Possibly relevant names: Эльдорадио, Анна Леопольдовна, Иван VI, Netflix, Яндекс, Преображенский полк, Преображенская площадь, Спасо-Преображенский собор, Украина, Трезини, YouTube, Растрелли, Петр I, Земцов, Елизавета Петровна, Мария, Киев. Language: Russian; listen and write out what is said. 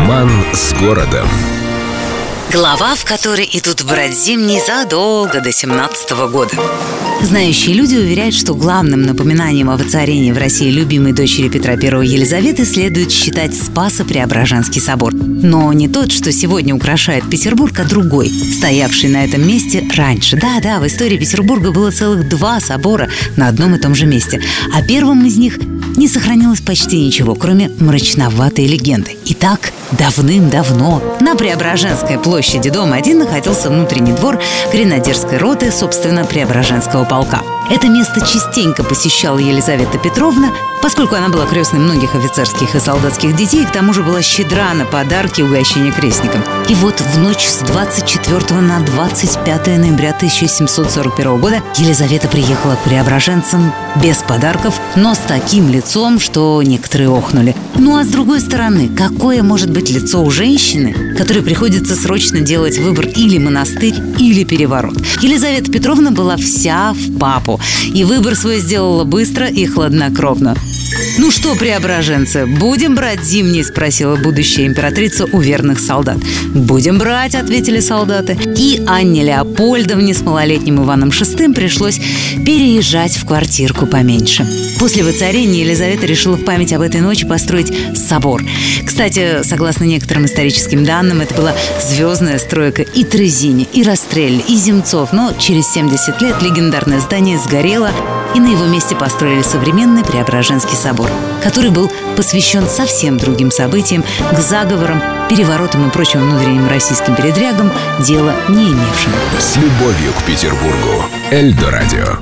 Роман с городом. Глава, в которой идут брать зимний задолго до 17 года. Знающие люди уверяют, что главным напоминанием о воцарении в России любимой дочери Петра I Елизаветы следует считать Спасо-Преображенский собор. Но не тот, что сегодня украшает Петербург, а другой, стоявший на этом месте раньше. Да, в истории Петербурга было целых два собора на одном и том же месте. О первом из них не сохранилось почти ничего, кроме мрачноватой легенды. Итак, давным-давно на Преображенской площади дома 1 находился внутренний двор гренадерской роты, собственно, Преображенского полка. Это место частенько посещала Елизавета Петровна, поскольку она была крестной многих офицерских и солдатских детей, и к тому же была щедра на подарки и угощения крестникам. И вот в ночь с 24 на 25 ноября 1741 года Елизавета приехала к преображенцам без подарков, но с таким лицом, что некоторые охнули. Ну а с другой стороны, какое может быть лицо у женщины, которой приходится срочно делать выбор или монастырь, или переворот? Елизавета Петровна была вся в папу, и выбор свой сделала быстро и хладнокровно. «Ну что, преображенцы, будем брать зимний?» – спросила будущая императрица у верных солдат. «Будем брать», – ответили солдаты. И Анне Леопольдовне с малолетним Иваном VI пришлось переезжать в квартирку поменьше. После воцарения Елизавета решила в память об этой ночи построить собор. Кстати, согласно некоторым историческим данным, это была звездная стройка и Трезини, и Растрелли, и Земцов. Но через 70 лет легендарное здание сгорело, и на его месте построили современный Преображенский собор, который был посвящен совсем другим событиям, к заговорам, переворотам и прочим внутренним российским передрягам, дело не имевшим. С любовью к Петербургу. Эльдорадио.